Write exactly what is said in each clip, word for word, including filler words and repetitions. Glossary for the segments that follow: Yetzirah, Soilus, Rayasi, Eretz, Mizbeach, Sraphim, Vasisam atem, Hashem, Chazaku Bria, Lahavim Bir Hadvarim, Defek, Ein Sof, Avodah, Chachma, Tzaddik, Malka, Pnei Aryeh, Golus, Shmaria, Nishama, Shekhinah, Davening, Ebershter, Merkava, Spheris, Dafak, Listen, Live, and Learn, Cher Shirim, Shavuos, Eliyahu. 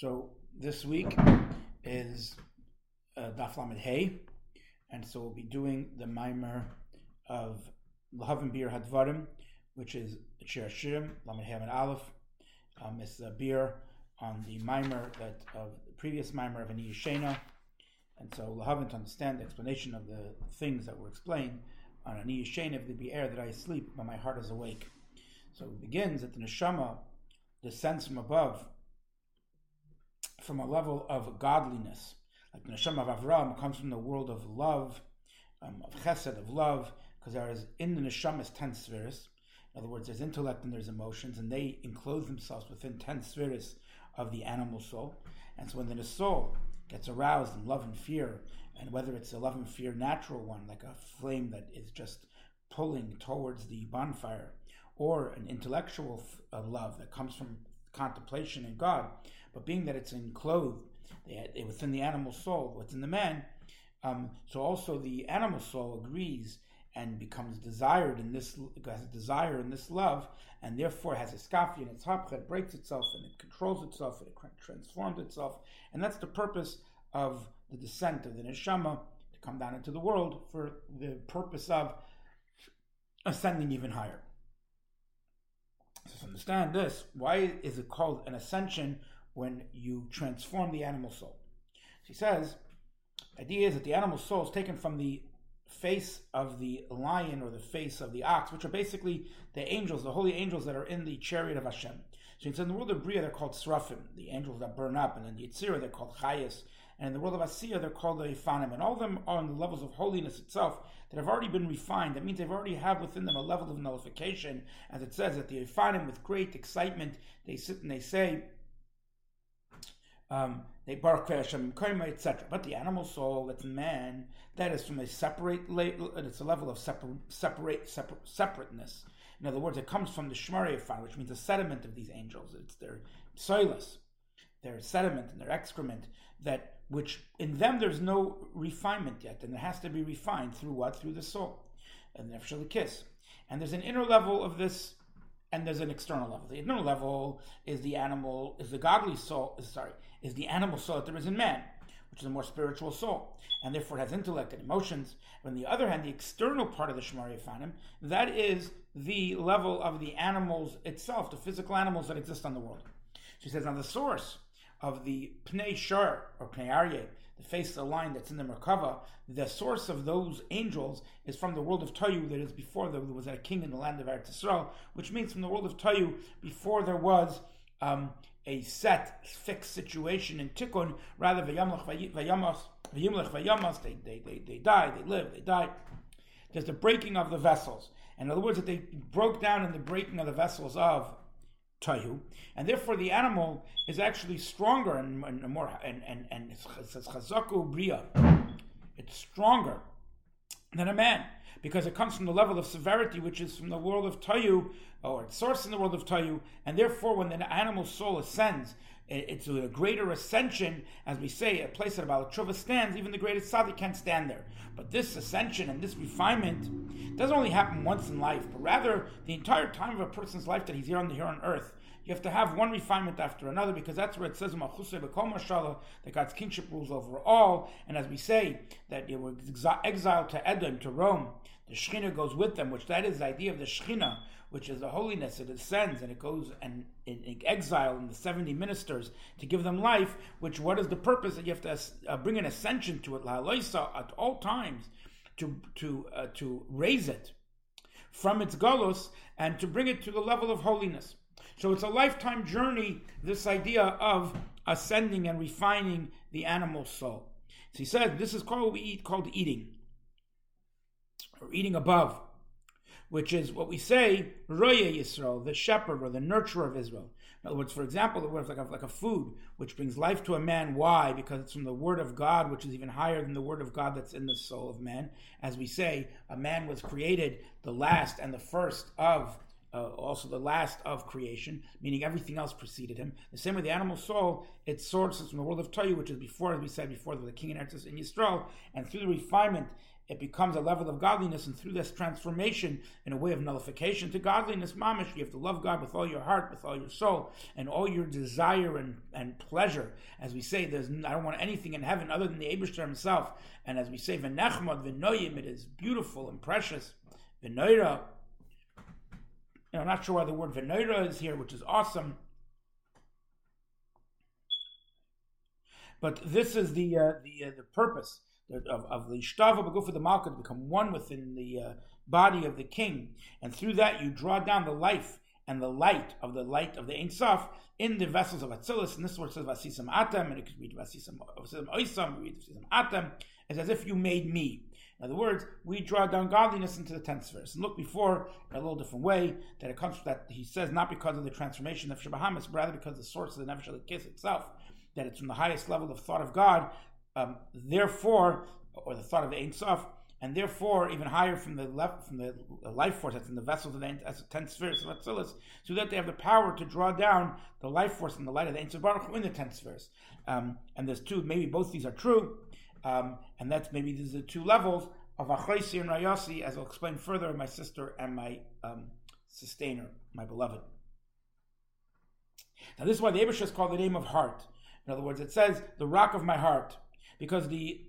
So this week is uh, Daf Lamed Hay, and so we'll be doing the Maimer of Lahavim Bir Hadvarim, which is Cher Shirim, Lamed Hay and Aleph. Um, it's a beer on the Maimer that of the previous Maimer of Ani Yishena, and so Lahavim to understand the explanation of the things that were explained on Ani Yishena. If there be air that I sleep, but my heart is awake. So it begins that the Nishama descends from above, from a level of godliness. Like the Neshama of Avraham comes from the world of love, um, of Chesed, of love, because there is in the Neshama is ten Spheris. In other words, there's intellect and there's emotions, and they enclose themselves within ten Spheris of the animal soul. And so when the soul gets aroused in love and fear, and whether it's a love and fear natural one, like a flame that is just pulling towards the bonfire, or an intellectual uh, love that comes from contemplation in God, but being that it's enclosed they, within the animal soul, within the man, um, so also the animal soul agrees and becomes desired in this, has a desire in this love, and therefore has a skafia in its hapcha, it breaks itself and it controls itself, and it transforms itself, and that's the purpose of the descent of the neshama to come down into the world for the purpose of ascending even higher. So understand this. Why is it called an ascension when you transform the animal soul? She says, the idea is that the animal soul is taken from the face of the lion or the face of the ox, which are basically the angels, the holy angels that are in the chariot of Hashem. So in the world of Bria, they're called Sraphim, the angels that burn up, and in the Yetzirah, they're called Chayes, and in the world of Asiya, they're called the Efanim, and all of them are on the levels of holiness itself that have already been refined. That means they've already have within them a level of nullification, as it says that the Efanim, with great excitement, they sit and they say, Um, they bark Hashem Koima, et cetera. But the animal soul, that's man, that is from a separate, it's a level of separ- separate, separ- separateness. In other words, it comes from the Shmaria fire, which means the sediment of these angels. It's their soilus, their sediment and their excrement, that which in them there's no refinement yet, and it has to be refined through what? Through the soul, and the Nefesh kiss. And there's an inner level of this, and there's an external level. The inner level is the animal, is the godly soul, sorry, is the animal soul that there is in man, which is a more spiritual soul, and therefore it has intellect and emotions. But on the other hand, the external part of the Shemaria Efanim, that is the level of the animals itself, the physical animals that exist on the world. She says, on the source of the Pnei Shor, or Pnei Aryeh, the face of the lion that's in the Merkava, the source of those angels is from the world of Tohu, that is before there was a king in the land of Eretz Yisrael, which means from the world of Tohu, before there was um, a set, fixed situation in Tikkun, rather v'yamlech v'yamos, v'yimlech v'yamos, they, they, they, they die, they live, they die. There's the breaking of the vessels. In other words, that they broke down in the breaking of the vessels of Tohu, and therefore the animal is actually stronger and, and more, and and and it says chazaku bria, it's stronger than a man because it comes from the level of severity, which is from the world of Tohu, or its source in the world of Tohu, and therefore when the animal soul ascends, it's a greater ascension, as we say, a place that about Tshuva stands, even the greatest tzaddik can't stand there. But this ascension and this refinement doesn't only happen once in life, but rather the entire time of a person's life that he's here on, here on earth. You have to have one refinement after another, because that's where it says that God's kingship rules over all. And as we say, that they were exiled to Edom, to Rome, the Shekhinah goes with them, which that is the idea of the Shekhinah, which is the holiness. It ascends and it goes and in exile in the seventy ministers to give them life, which what is the purpose that you have to uh, bring an ascension to it, la'aloisa, at all times, to, to, uh, to raise it from its Golus and to bring it to the level of holiness. So it's a lifetime journey, this idea of ascending and refining the animal soul. So he said, this is called what we eat, called eating, or eating above, which is what we say, Roye Yisrael, the shepherd or the nurturer of Israel. In other words, for example, the word is like a, like a food, which brings life to a man. Why? Because it's from the word of God, which is even higher than the word of God that's in the soul of man. As we say, a man was created the last and the first of uh, also the last of creation, meaning everything else preceded him. The same way the animal soul, its source is from the world of Tohu, which is before, as we said before, the king and Eretz in Yisrael, and through the refinement, it becomes a level of godliness, and through this transformation in a way of nullification to godliness, mamish, you have to love God with all your heart, with all your soul, and all your desire and, and pleasure. As we say, there's I don't want anything in heaven other than the Ebershter himself. And as we say, v'nechmod v'noyim, it is beautiful and precious. V'noira, you know, I'm not sure why the word v'noira is here, which is awesome. But this is the uh, the uh, the purpose. Of, of the shtava begufa the malka, to become one within the uh, body of the king, and through that you draw down the life and the light of the light of the Ein Sof in the vessels of Atzilus. And this word says Vasisam atem, and it could read Vasisam oisam, read Vasisam atem. It's as if you made me. In other words, we draw down godliness into the tenth verse. And look before, in a little different way, that it comes from that he says not because of the transformation of Shabbahamas, but rather because the source of the Nefesh HaKis itself, that it's from the highest level of thought of God, Um, therefore, or the thought of the Ein Sof, and therefore even higher from the left, from the life force that's in the vessels of the tenth spheres of Atzilus, so that they have the power to draw down the life force and the light of the Ein Sof Baruch Hu in the tenth spheres. Um, and there's two, maybe both these are true, um, and that's maybe these are the two levels of Achroisi and Rayasi, as I'll explain further, my sister and my um, sustainer, my beloved. Now this is why the Ebershter is called the name of heart. In other words, it says, the rock of my heart. Because the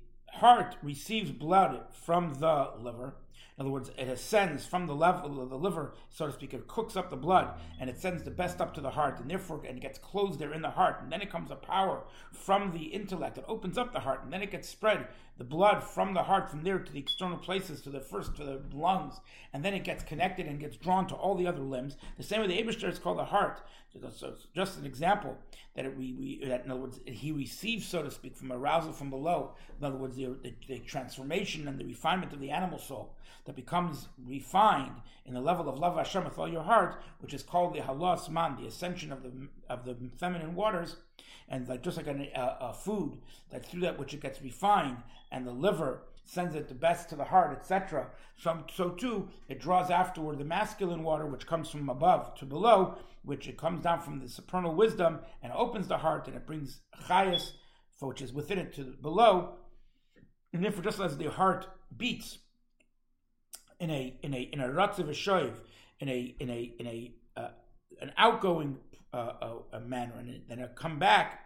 heart receives blood from the liver. In other words, it ascends from the level of the liver, so to speak. It cooks up the blood, and it sends the best up to the heart, and therefore and it gets closed there in the heart. And then it comes a power from the intellect. It opens up the heart, and then it gets spread. The blood from the heart, from there to the external places, to the first, to the lungs. And then it gets connected and gets drawn to all the other limbs. The same way the Ebershter is called the heart. So just an example, that, it, we, we, that in other words, he receives, so to speak, from arousal from below. In other words, the, the, the transformation and the refinement of the animal soul that becomes refined in the level of love of Hashem with all your heart, which is called the halas man, the ascension of the of the feminine waters, and like just like a, a, a food, that through that which it gets refined, and the liver sends it the best to the heart, et cetera. So, so too, it draws afterward the masculine water, which comes from above to below, which it comes down from the supernal wisdom and opens the heart, and it brings chayes, which is within it, to below. And therefore, just as the heart beats in a in a in a ratziv v'shoiv, in a in a in a uh, an outgoing uh, uh, manner, and then it come back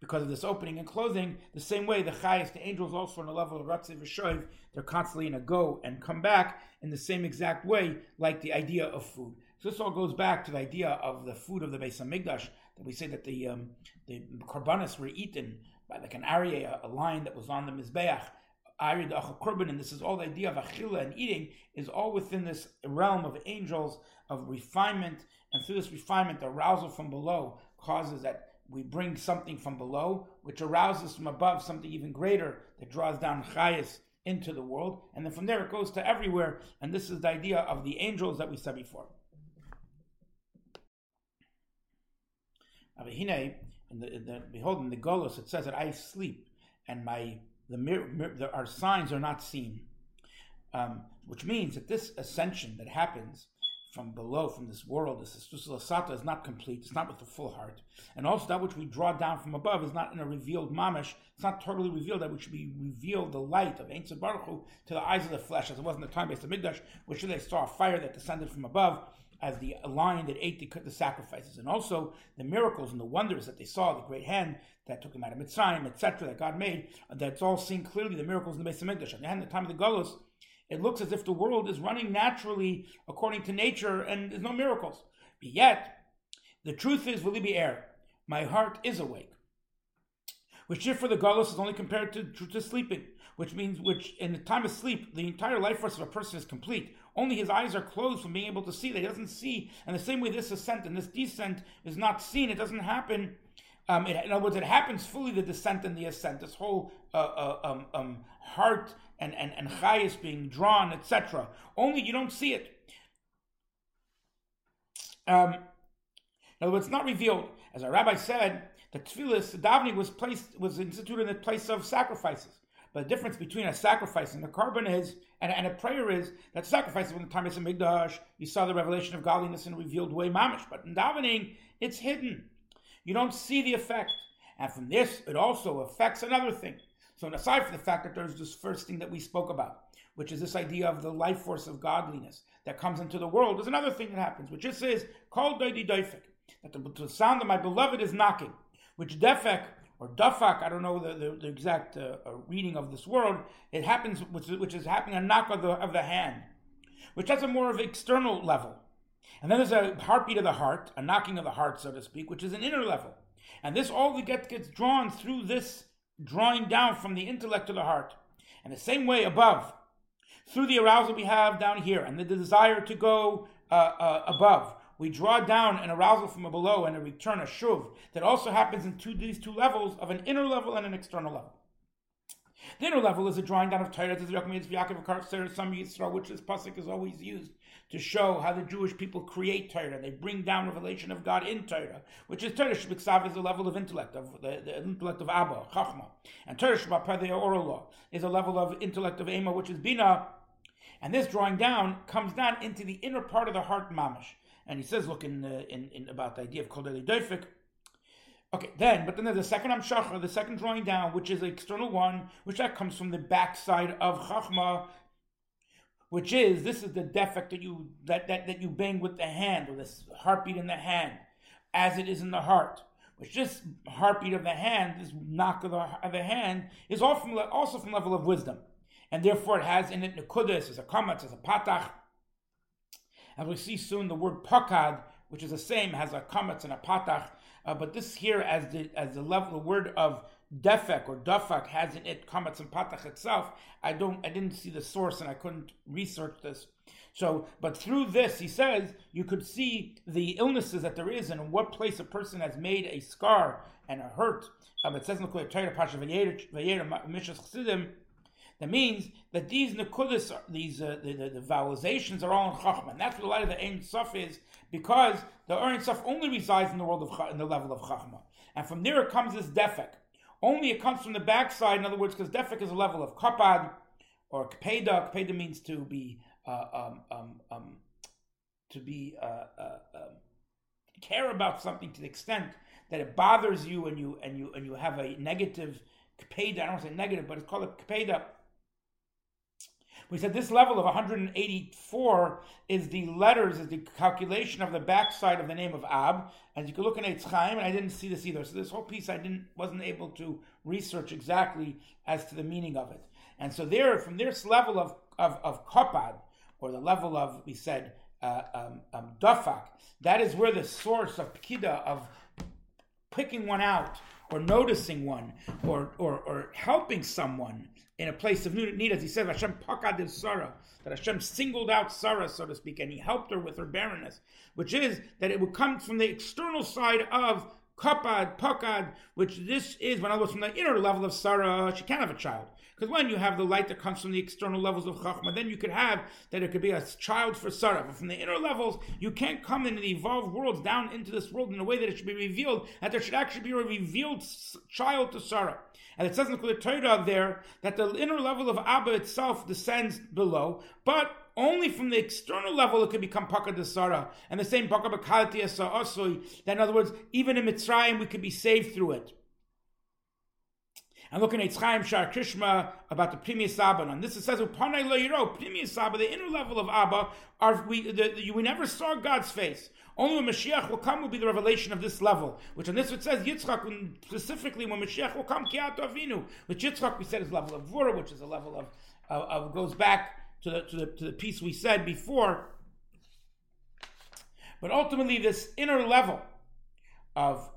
because of this opening and closing. The same way, the chayes, the angels, also on a level of ratziv v'shoiv, they're constantly in a go and come back in the same exact way, like the idea of food. So this all goes back to the idea of the food of the Beis Hamikdash, that we say that the um, the korbanos were eaten by like an aryeh, a lion that was on the mizbeach. And this is all the idea of achila and eating is all within this realm of angels, of refinement, and through this refinement, the arousal from below causes that we bring something from below, which arouses from above something even greater that draws down chayes into the world, and then from there it goes to everywhere, and this is the idea of the angels that we said before. Avihine, in the, in the, behold, in the Golus it says that I sleep, and my The mir- mir- there are signs are not seen, um, which means that this ascension that happens from below, from this world, this Suslasata is not complete. It's not with the full heart, and also that which we draw down from above is not in a revealed mamish. It's not totally revealed. That which should be revealed, the light of Ein Sof Baruch Hu to the eyes of the flesh, as it was in the time of the Mikdash, which they saw a fire that descended from above, as the lion that ate the, the sacrifices, and also the miracles and the wonders that they saw, the great hand that took him out of Mitzrayim, et cetera, that God made, that's all seen clearly, the miracles in the Beis Hamikdash. And in the time of the Golus, it looks as if the world is running naturally according to nature, and there's no miracles. But yet, the truth is, will it be air? My heart is awake. Which here for the Golus is only compared to, to, to sleeping, which means, which in the time of sleep, the entire life force of a person is complete. Only his eyes are closed from being able to see. That he doesn't see. And the same way this ascent and this descent is not seen. It doesn't happen. Um, it, in other words, it happens fully, the descent and the ascent. This whole uh, uh, um, um, heart and, and, and chayas being drawn, et cetera. Only you don't see it. Um, in other words, it's not revealed. As our rabbi said, the tefillah, the davening was placed, was instituted in the place of sacrifices. But the difference between a sacrifice and a carbon is, and, and a prayer is, that sacrifice is when the time is a Migdash, you saw the revelation of godliness in a revealed way, mamish. But in davening, it's hidden. You don't see the effect. And from this, it also affects another thing. So aside from the fact that there's this first thing that we spoke about, which is this idea of the life force of godliness that comes into the world, there's another thing that happens, which just says, Kol Doidi Defek, that the, the sound of my beloved is knocking, which Defek, or Dafak, I don't know the, the, the exact uh, reading of this word, it happens, which, which is happening, a knock of the, of the hand, which has a more of external level. And then there's a heartbeat of the heart, a knocking of the heart, so to speak, which is an inner level. And this all get, gets drawn through this drawing down from the intellect to the heart. And the same way above, through the arousal we have down here and the desire to go uh, uh, above, we draw down an arousal from a below and a return, a shuv, that also happens in two, these two levels of an inner level and an external level. The inner level is a drawing down of Torah, which this pasuk is always used to show how the Jewish people create Torah. They bring down revelation of God in Torah, which is Torah Shebiksav is the level of intellect, of the, the intellect of Abba, Chachma. And Torah Shebapeh, oral law, is a level of intellect of Ema, which is Bina. And this drawing down comes down into the inner part of the heart, mamish. And he says, look, in, uh, in, in about the idea of Kol Doidi Defek. Okay, then, but then there's the second Amshachah, the second drawing down, which is an external one, which that comes from the backside of Chachma, which is, this is the defect that you that, that, that you bang with the hand, or this heartbeat in the hand, as it is in the heart. Which this heartbeat of the hand, this knock of the, of the hand, is all from, also from level of wisdom. And therefore it has in it Nekudas, as a Kamatz, as a Patach. And we see soon the word pakad, which is the same, has a kamatz and a patach, uh, but this here as the as the level, the word of defek or dafak has in it kamatz and patach itself. I don't, I didn't see the source and I couldn't research this. So, but through this, he says, you could see the illnesses that there is and in what place a person has made a scar and a hurt. Um, it says in the Torah, Pasha Vayera Mishas Chesidim. That means that these nekudas, these uh, the, the, the vowelizations are all in Chachma. And that's what a lot of the Ein Sof is, because the Ein Sof only resides in the world of in the level of Chachma. And from there it comes as Defek. Only it comes from the backside, in other words, because Defek is a level of Kapad or Kpeda. Kpeda means to be uh, um, um, um, to be uh, uh, um, care about something to the extent that it bothers you and you and you and you have a negative Kpeda. I don't want to say negative, but it's called a Kpeda. We said this level of one hundred eighty-four is the letters, is the calculation of the backside of the name of Ab. And you can look in Eitz Chaim, and I didn't see this either. So this whole piece I didn't wasn't able to research exactly as to the meaning of it. And so there, from this level of of, of Kopad, or the level of, we said, uh, um, um, Dafak, that is where the source of Pekida, of picking one out, or noticing one, or or or helping someone in a place of need, as he says, Hashem pakad Sarah, that Hashem singled out Sarah, so to speak, and he helped her with her barrenness, which is that it would come from the external side of kapad, pakad, which this is, when I was from the inner level of Sarah, she can't have a child. Because when you have the light that comes from the external levels of Chachma, then you could have that it could be a child for Sarah. But from the inner levels, you can't come into the evolved worlds, down into this world in a way that it should be revealed, that there should actually be a revealed child to Sarah. And it says in the Torah there that the inner level of Abba itself descends below, but only from the external level it could become Pakad de Sarah. And the same Pakad B'Kalati Asa Asui, that in other words, even in Mitzrayim we could be saved through it. And look in Eitz Chaim Shar Krishma about the Primis Abba. And this it says, Upanai Lo Yiro, Primis Abba, the inner level of Abba, are we the, the, we never saw God's face. Only when Mashiach will come will be the revelation of this level. Which on this it says, Yitzchak, specifically when Mashiach will come, Ki'at Avinu. Which Yitzchak, we said, is level of Vura, which is a level of, of, of goes back to the, to the to the piece we said before. But ultimately this inner level of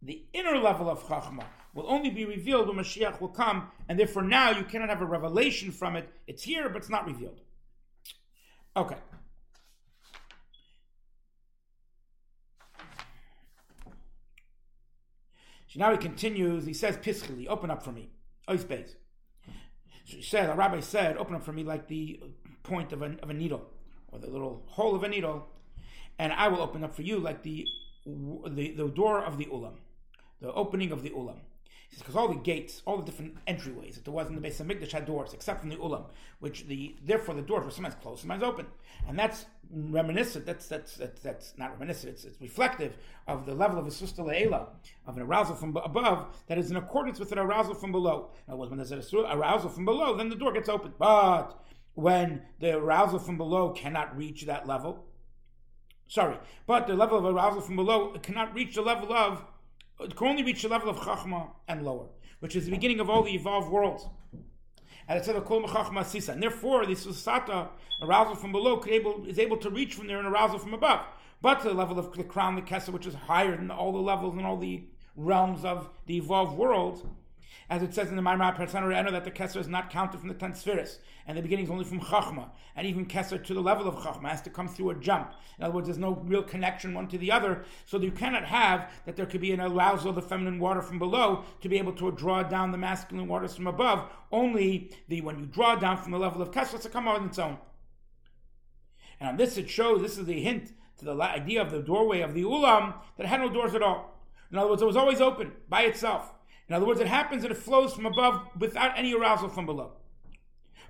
the inner level of Chachma will only be revealed when Mashiach will come, and therefore now you cannot have a revelation from it. It's here, but it's not revealed. Okay. So now he continues, he says, Pischili, open up for me. Ois Beis. So he said, the rabbi said, open up for me like the point of a, of a needle, or the little hole of a needle, and I will open up for you like the the, the door of the ulam, the opening of the ulam. is because all the gates, all the different entryways that there was in the Beis Hamikdash had doors, except from the Ulam, which the therefore the doors were sometimes closed, sometimes open, and that's reminiscent. That's that's that's, that's not reminiscent. It's, it's reflective of the level of a Susta Le'ela, of an arousal from above that is in accordance with an arousal from below. Now, when there's an arousal from below, then the door gets open. But when the arousal from below cannot reach that level, sorry, but the level of arousal from below cannot reach the level of, it can only reach the level of Chachma and lower, which is the beginning of all the evolved worlds. And it said, and therefore, the susata, arousal from below, could able, is able to reach from there an arousal from above, but to the level of the crown, the Kesed, which is higher than all the levels and all the realms of the evolved world. As it says in the Maimar Personari, I know that the Kesser is not counted from the ten Spheris, and the beginning is only from Chachma, and even Kesser to the level of Chachma has to come through a jump. In other words, there's no real connection one to the other, so that you cannot have that there could be an arousal of the feminine water from below to be able to draw down the masculine waters from above. Only the when you draw down from the level of Kesser, it's to come out on its own. And on this it shows, this is the hint to the idea of the doorway of the Ulam, that had no doors at all. In other words, it was always open by itself. In other words, it happens that it flows from above without any arousal from below.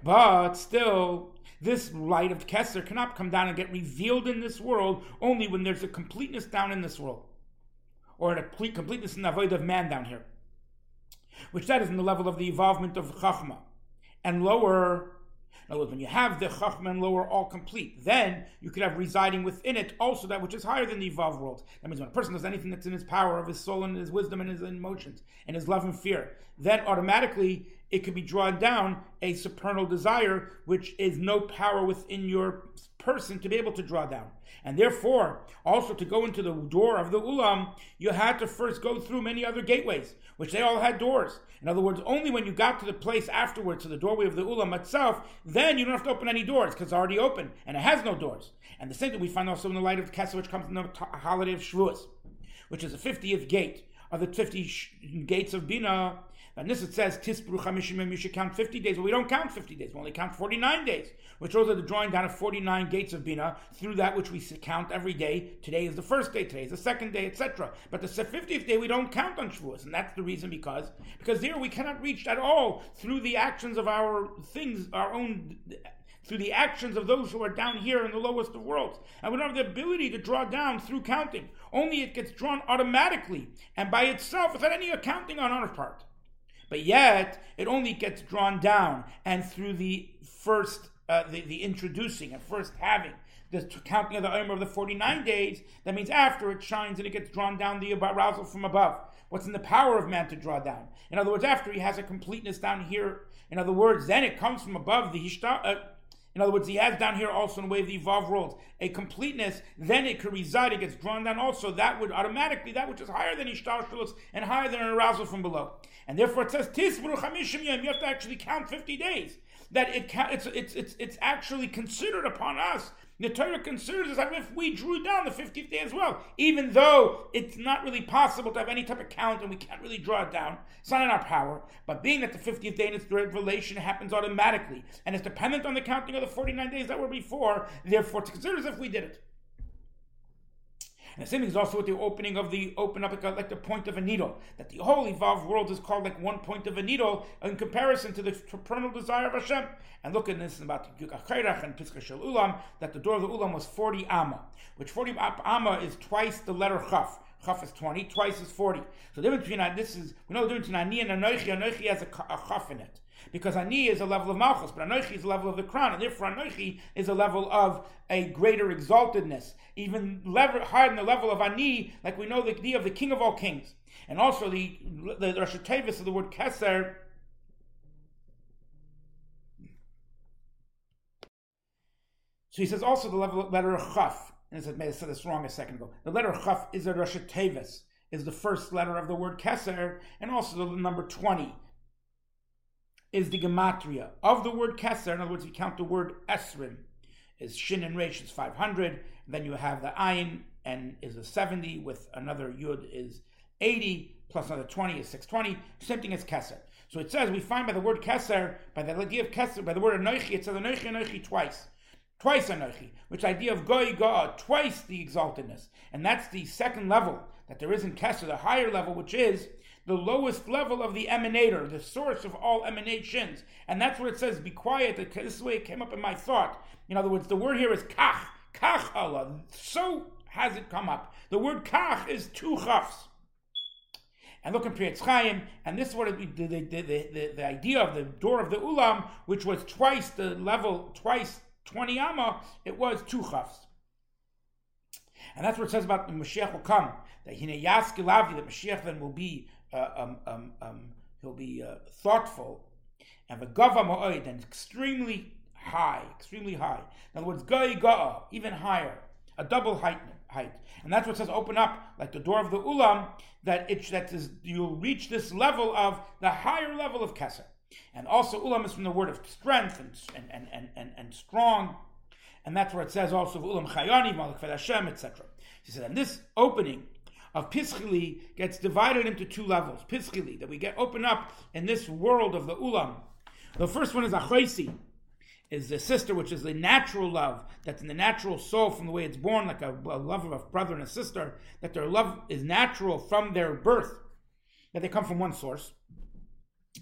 But still, this light of Kesser cannot come down and get revealed in this world only when there's a completeness down in this world, or a completeness in the void of man down here, which that is in the level of the evolvement of Chachma and lower. In other words, when you have the Chachma and lower all complete, then you could have residing within it also that which is higher than the evolved world. That means when a person does anything that's in his power of his soul and his wisdom and his emotions and his love and fear, then automatically it could be drawn down a supernal desire, which is no power within your person to be able to draw down. And therefore, also to go into the door of the Ulam, you had to first go through many other gateways, which they all had doors. In other words, only when you got to the place afterwards, to the doorway of the Ulam itself, then you don't have to open any doors, because it's already open, and it has no doors. And the same thing we find also in the light of Kesser, which comes in the t- holiday of Shavuos, which is the fiftieth gate of the fifty sh- gates of Bina. And this it says, Tisbru Chamishim, you should count fifty days. Well, we don't count fifty days, we only count forty-nine days, which shows that the drawing down of forty-nine gates of Bina through that which we count every day. Today is the first day, today is the second day, et cetera. But the fiftieth day we don't count on Shavuos, and that's the reason because because there we cannot reach at all through the actions of our things, our own, through the actions of those who are down here in the lowest of worlds. And we don't have the ability to draw down through counting. Only it gets drawn automatically and by itself without any accounting on our part. But yet, it only gets drawn down and through the first, uh, the, the introducing and first having, the counting of the Omer of the forty-nine days, that means after it shines and it gets drawn down the arousal from above. What's in the power of man to draw down? In other words, after he has a completeness down here, in other words, then it comes from above the Hishta, uh, in other words, he has down here also in a way of the evolved worlds, a completeness, then it could reside, it gets drawn down also, that would automatically, that which is higher than Ishtar Shulus and higher than an arousal from below. And therefore it says, Tisbru Chamishim Yom, you have to actually count fifty days. That it it's it's it's it's actually considered upon us. The Torah considers us as if we drew down the fiftieth day as well, even though it's not really possible to have any type of count and we can't really draw it down. It's not in our power. But being that the fiftieth day in its revelation happens automatically and is dependent on the counting of the forty-nine days that were before, therefore it's considered as if we did it. And the same thing is also with the opening of the, open up like, a, like the point of a needle. That the whole evolved world is called like one point of a needle in comparison to the supernal desire of Hashem. And look at this about the Yukach Chayrach and Piskah Shel Ulam, that the door of the Ulam was forty Amma, which forty Amma is twice the letter Chaf. Chaf is twenty, twice is forty. So the difference between, this is, we know the difference between Ani and Anochi. Anochi has a, a Chaf in it. Because Ani is a level of Malchus, but Anochi is a level of the crown, and therefore Anochi is a level of a greater exaltedness, even level, higher than the level of Ani, like we know the idea of the King of all kings. And also the, the Rosh Tevis of the word Kesser, so he says also the level, letter Chaf, and I said, I said this wrong a second ago, the letter Chaf is a Rosh Tevis, is the first letter of the word Kesser, and also the number twenty. Is the gematria of the word Kesser. In other words, if you count the word Esrim, is Shin and Reish is five hundred, then you have the Ayin and is a seventy, with another Yud is eighty, plus another twenty is six hundred twenty, same thing as Kesser. So it says, we find by the word Kesser, by the idea of Kesser, by the word Anochi, it says Anochi, Anochi twice. Twice Anochi, which idea of Goy, Goa, twice the exaltedness. And that's the second level that there is in Kesser, the higher level, which is the lowest level of the emanator, the source of all emanations. And that's where it says, be quiet. This is the way it came up in my thought. In other words, the word here is kach, kach Allah. So has it come up. The word kach is two chafs. And look in Priyetz Chaim, and this is what it, the, the, the, the, the idea of the door of the ulam, which was twice the level, twice twenty amma, it was two chafs. And that's what it says about the Mashiach will come. That Hine Yaski Lavi, that Mashiach then will be, uh, um, um, um, he'll be uh, thoughtful, and the Gava Ma'oid, and extremely high, extremely high. In other words, Gai Ga'a, even higher, a double height. Height. And that's what says open up, like the door of the ulam, that it that is you'll reach this level of the higher level of Kesed. And also ulam is from the word of strength and and and and, and strong. And that's where it says also ulam chayani, malach ved Hashem, et cetera. He said, and this opening of Pischili gets divided into two levels. Pischili, that we get open up in this world of the ulam. The first one is achoisi, is the sister, which is the natural love that's in the natural soul from the way it's born, like a, a love of a brother and a sister, that their love is natural from their birth, that they come from one source.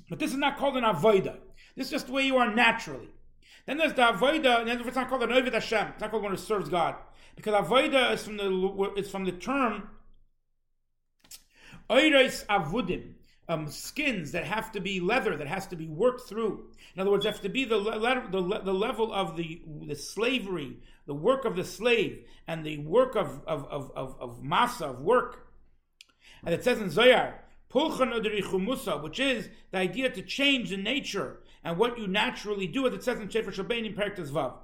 But this is not called an avoida. This is just the way you are naturally. Then there's the avoida, and it's not called an oved Hashem. It's not called one who serves God, because avoida is from the it's from the term oiros avudim. Um, skins that have to be leather, that has to be worked through. In other words, have to be the le- the, le- the level of the the slavery, the work of the slave, and the work of of of of, of masa of work. And it says in Zoyar, Pulchan Oderichumusa, which is the idea to change the nature and what you naturally do. As it says in Sefer Shobein in Perek Vav.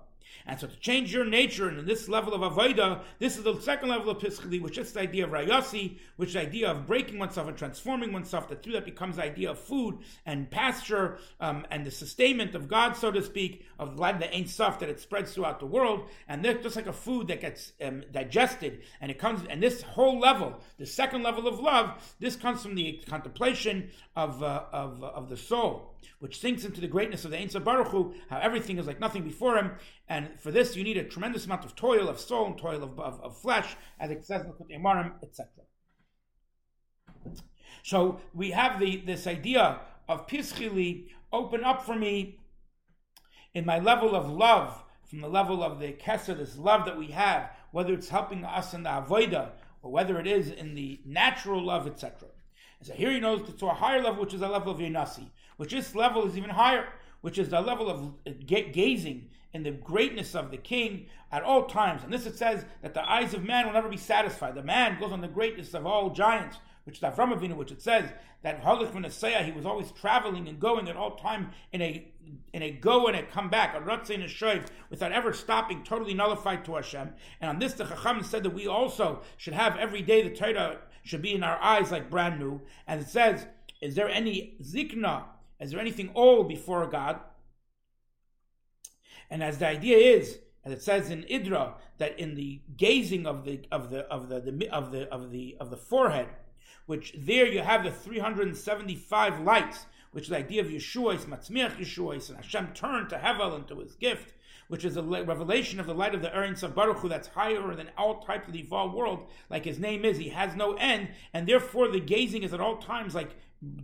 And so to change your nature, and in this level of Avodah, this is the second level of Pischli, which is the idea of Rayasi, which is the idea of breaking oneself and transforming oneself, that through that becomes the idea of food and pasture um, and the sustainment of God, so to speak, of the Ein Sof, that it spreads throughout the world. And that's just like a food that gets um, digested, and it comes, and this whole level, the second level of love, this comes from the contemplation of uh, of, uh, of the soul, which sinks into the greatness of the Ein Sof Baruch Hu, how everything is like nothing before him. And for this, you need a tremendous amount of toil of soul and toil of, of, of flesh, as it says in the Emarim, et cetera. So we have the this idea of Pischili, open up for me in my level of love, from the level of the Kesed, this love that we have, whether it's helping us in the Avodah, or whether it is in the natural love, et cetera. And so here he knows to a higher level, which is a level of Yonasi, which this level is even higher, which is the level of gazing in the greatness of the king at all times. And this it says that the eyes of man will never be satisfied. The man goes on the greatness of all giants, which is Avraham Avinu, which it says that Asiya, he was always traveling and going at all time in a in a go and a come back, a ratze and a shoiv, without ever stopping, totally nullified to Hashem. And on this the Chacham said that we also should have every day the Torah should be in our eyes like brand new. And it says, is there any zikna? Is there anything old before God? And as the idea is, as it says in Idra, that in the gazing of the of the of the, the of the of the of the forehead, which there you have the three hundred seventy-five lights, which is the idea of Yeshua's Matzmiach Yeshua's, and Hashem turned to Hevel and to His gift, which is a revelation of the light of the Ein Sof Baruch Hu that's higher than all types of the evil world, like His name is, He has no end, and therefore the gazing is at all times like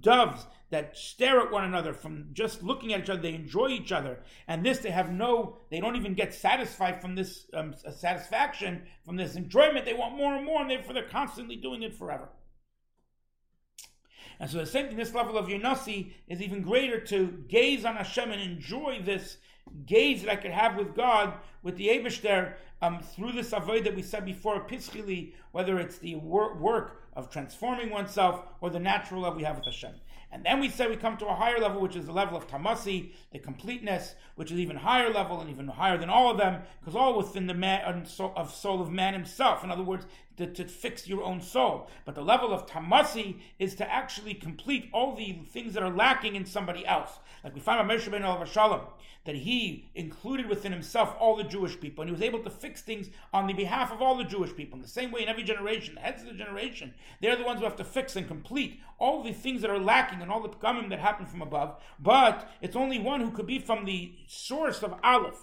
doves that stare at one another. From just looking at each other, they enjoy each other, and this they have no, they don't even get satisfied from this um, satisfaction, from this enjoyment. They want more and more, and therefore they're constantly doing it forever. And so the same thing, this level of Yonasi is even greater, to gaze on Hashem and enjoy this gaze that I could have with God, with the Ebershter, um, through this avodah that we said before, Pischili, whether it's the wor- work of transforming oneself or the natural love we have with Hashem. And then we said we come to a higher level, which is the level of Tamasi, the completeness, which is even higher level and even higher than all of them, because all within the man, of soul of man himself. In other words, to, to fix your own soul. But the level of Tamasi is to actually complete all the things that are lacking in somebody else. Like we find by Moshe ben Alav Shalom, that he included within himself all the Jewish people, and he was able to fix things on the behalf of all the Jewish people. In the same way, in every generation, the heads of the generation, they're the ones who have to fix and complete all the things that are lacking and all the pgamim that happen from above. But it's only one who could be from the source of Aleph.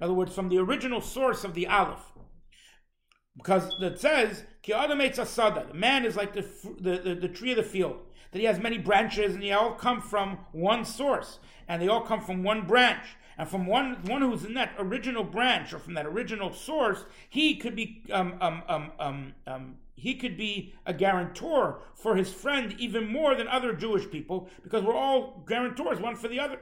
In other words, from the original source of the Aleph. Because it says, Ki adam eitz hasada. Man is like the, the, the, the tree of the field, that he has many branches, and they all come from one source, and they all come from one branch. And from one one who's in that original branch, or from that original source, he could be um, um, um, um, um, he could be a guarantor for his friend even more than other Jewish people, because we're all guarantors one for the other.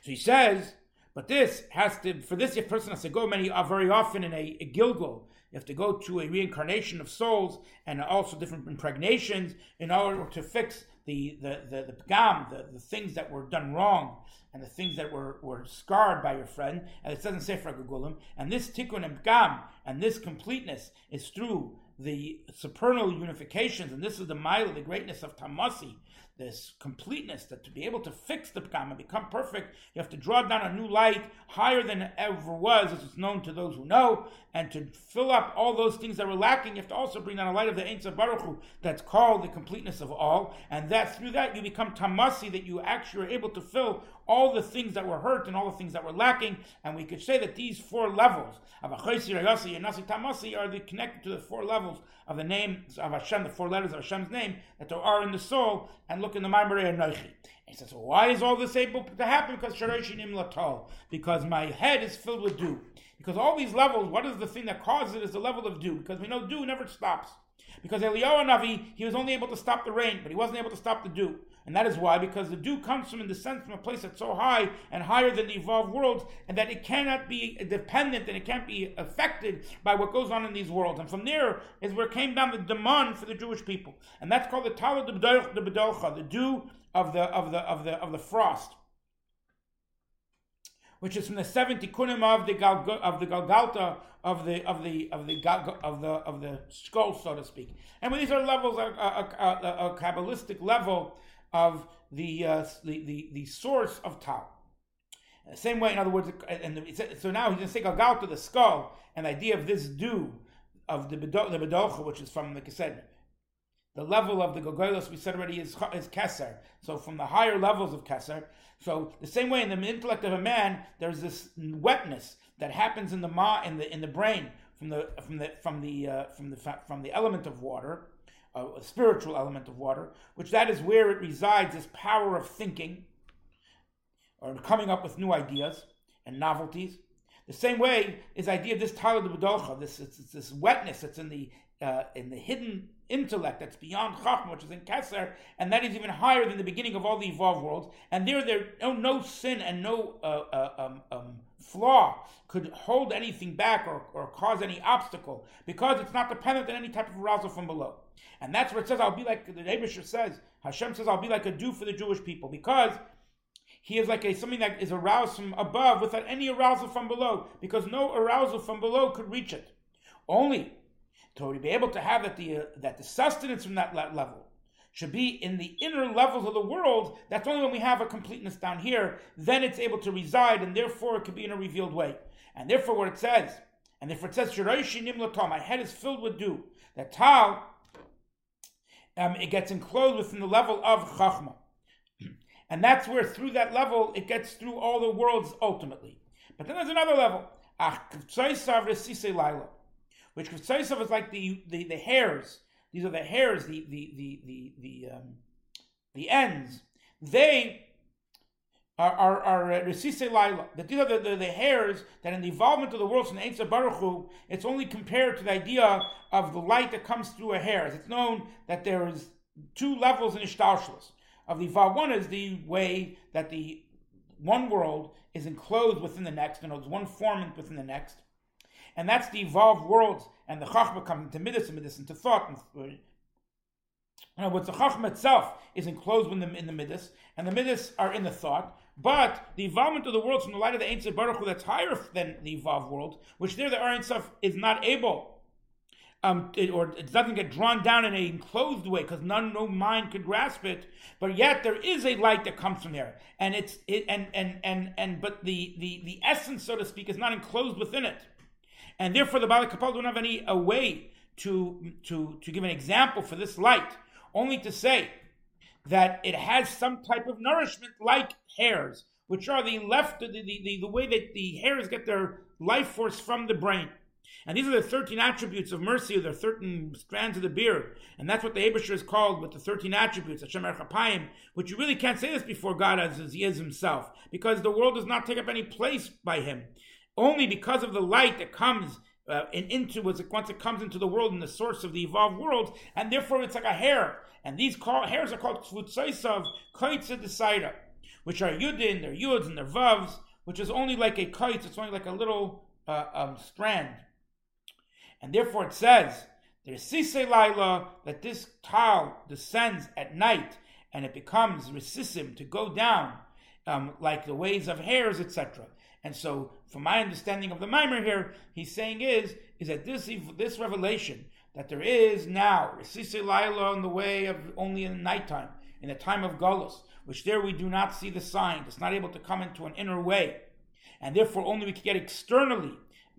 So he says, but this has to for this a person has to go many very often in a, a Gilgal. You have to go to a reincarnation of souls and also different impregnations in order to fix the the the, the pagam, the, the things that were done wrong and the things that were, were scarred by your friend. And it doesn't say for Gugulim. And this tikkun and pagam and this completeness is through the supernal unifications, and this is the mile, the greatness of Tamasi, this completeness, that to be able to fix the pagam and become perfect, you have to draw down a new light higher than it ever was, as it's known to those who know, and to fill up all those things that were lacking, you have to also bring down a light of the Ein Sof Baruch Hu, that's called the completeness of all, and that through that you become Tamasi, that you actually are able to fill all the things that were hurt and all the things that were lacking, and we could say that these four levels of Achosi, Rayasi, and Nasi Tamasi are the, connected to the four levels of the name of Hashem, the four letters of Hashem's name that there are in the soul. And look in the Maimorei Anochi. He says, well, why is all this able to happen? Because Cher Shirim Latol, because my head is filled with dew. Because all these levels, what is the thing that causes it is the level of dew. Because we know dew never stops. Because Eliyahu Navi, he was only able to stop the rain, but he wasn't able to stop the dew. And that is why, because the dew comes from, in the sense, from a place that's so high and higher than the evolved worlds, and that it cannot be dependent and it can't be affected by what goes on in these worlds. And from there is where came down the demand for the Jewish people, and that's called the Talad de Bedolcha, the dew of the of the of the of the frost, which is from the seven tikkunim of the gal, of the Galgalta of the of the of the of the of the skull, so to speak. And when these are levels, a, a, a, a kabbalistic level of the, uh, the the the source of Tao. The same way, in other words, and the, so now he's going to take Galgal to the skull, and the idea of this dew of the Bedolcha, which is from, like I said, the level of the Golus, we said already, is, is Keser. So from the higher levels of Keser. So the same way in the intellect of a man, there's this wetness that happens in the ma in the in the brain from the from the from the uh, from the from the element of water. A spiritual element of water, which that is where it resides, this power of thinking or coming up with new ideas and novelties. The same way is the idea of this Talad B'Dolcha, this it's, it's this wetness that's in the uh, in the hidden intellect that's beyond Chachma, which is in Keser, and that is even higher than the beginning of all the evolved worlds. And there, there no, no sin and no uh, uh, um, um, flaw could hold anything back or, or cause any obstacle, because it's not dependent on any type of arousal from below. And that's where it says, I'll be like, the Ebershter says, Hashem says, I'll be like a dew for the Jewish people, because he is like a something that is aroused from above without any arousal from below, because no arousal from below could reach it. Only to be able to have that the, uh, that the sustenance from that level should be in the inner levels of the world. That's only when we have a completeness down here, then it's able to reside, and therefore it could be in a revealed way. And therefore what it says, and therefore it says, my head is filled with dew, that Tal, Um, it gets enclosed within the level of Chachma. And that's where, through that level, it gets through all the worlds ultimately. But then there's another level, which is like the, the, the hairs. These are the hairs, the the the the the, um, the ends. They are are, are uh, Resise Laila. That these are the, the, the hairs that, in the involvement of the worlds in Ein Sof Baruch Hu, it's only compared to the idea of the light that comes through a hair. As it's known that there is two levels in Ishtalshlus of the Vav. One is the way that the one world is enclosed within the next, and it's one form within the next. And that's the evolved worlds, and the Chachma coming to Midas and Midas into thought. And in other words, the Chachma itself is enclosed in the, in the Midas, and the Midas are in the thought. But the evolvement of the worlds from the light of the Ein Sof Baruch Hu, that's higher than the evolved world, which there the Ein Sof is not able. Um, it, or it doesn't get drawn down in an enclosed way, because none, no mind could grasp it. But yet there is a light that comes from there, and it's it, and and and and. But the the the essence, so to speak, is not enclosed within it, and therefore the Baal Kapal don't have any a way to to to give an example for this light. Only to say that it has some type of nourishment, like hairs, which are the left the the the, the way that the hairs get their life force from the brain. And these are the thirteen attributes of mercy, the thirteen strands of the beard. And that's what the Ebershter is called with the thirteen attributes, Hashem er Chapayim, which you really can't say this before God as, as He is Himself, because the world does not take up any place by Him. Only because of the light that comes uh, and into, once it comes into the world and the source of the evolved world, and therefore it's like a hair. And these call, hairs are called Tzvutsoisav, Koitze Desaida, which are Yudin, their Yuds, and their Vavs, which is only like a Koitz, it's only like a little uh, um, strand. And therefore it says, there's Sisei Laila, that this tile descends at night, and it becomes Resisim, to go down, um, like the waves of hairs, et cetera. And so, from my understanding of the Mimer here, he's saying is, is that this this revelation, that there is now, Resisim Laila in the way of only in the nighttime, in the time of Golus, which there we do not see the sign, it's not able to come into an inner way. And therefore only we can get externally,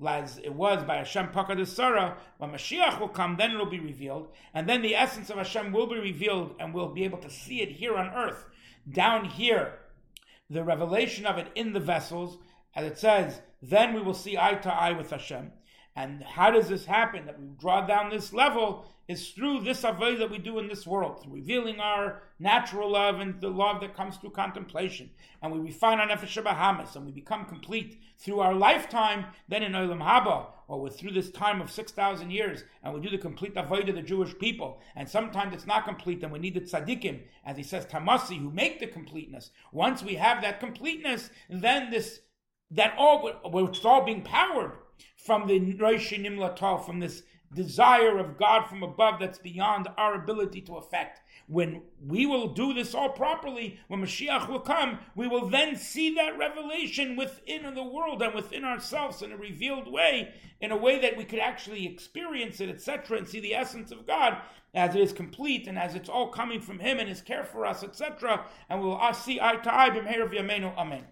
as it was by Hashem Pakadasara, when Mashiach will come, then it will be revealed, and then the essence of Hashem will be revealed, and we'll be able to see it here on earth, down here, the revelation of it in the vessels, as it says, then we will see eye to eye with Hashem. And how does this happen, that we draw down this level, is through this avodah that we do in this world, through revealing our natural love and the love that comes through contemplation. And we refine our nefesh habahamis, and we become complete through our lifetime, then in Olam Haba, or with, through this time of six thousand years, and we do the complete avodah of the Jewish people. And sometimes it's not complete, and we need the tzaddikim, as he says, tamasi, who make the completeness. Once we have that completeness, then this, that all, which is all being powered, from the Rosh Nimla Tal, from this desire of God from above that's beyond our ability to affect. When we will do this all properly, when Mashiach will come, we will then see that revelation within the world and within ourselves in a revealed way, in a way that we could actually experience it, et cetera, and see the essence of God as it is complete and as it's all coming from Him and His care for us, et cetera, and we'll see eye to eye, b'mheirav yameinu, amen.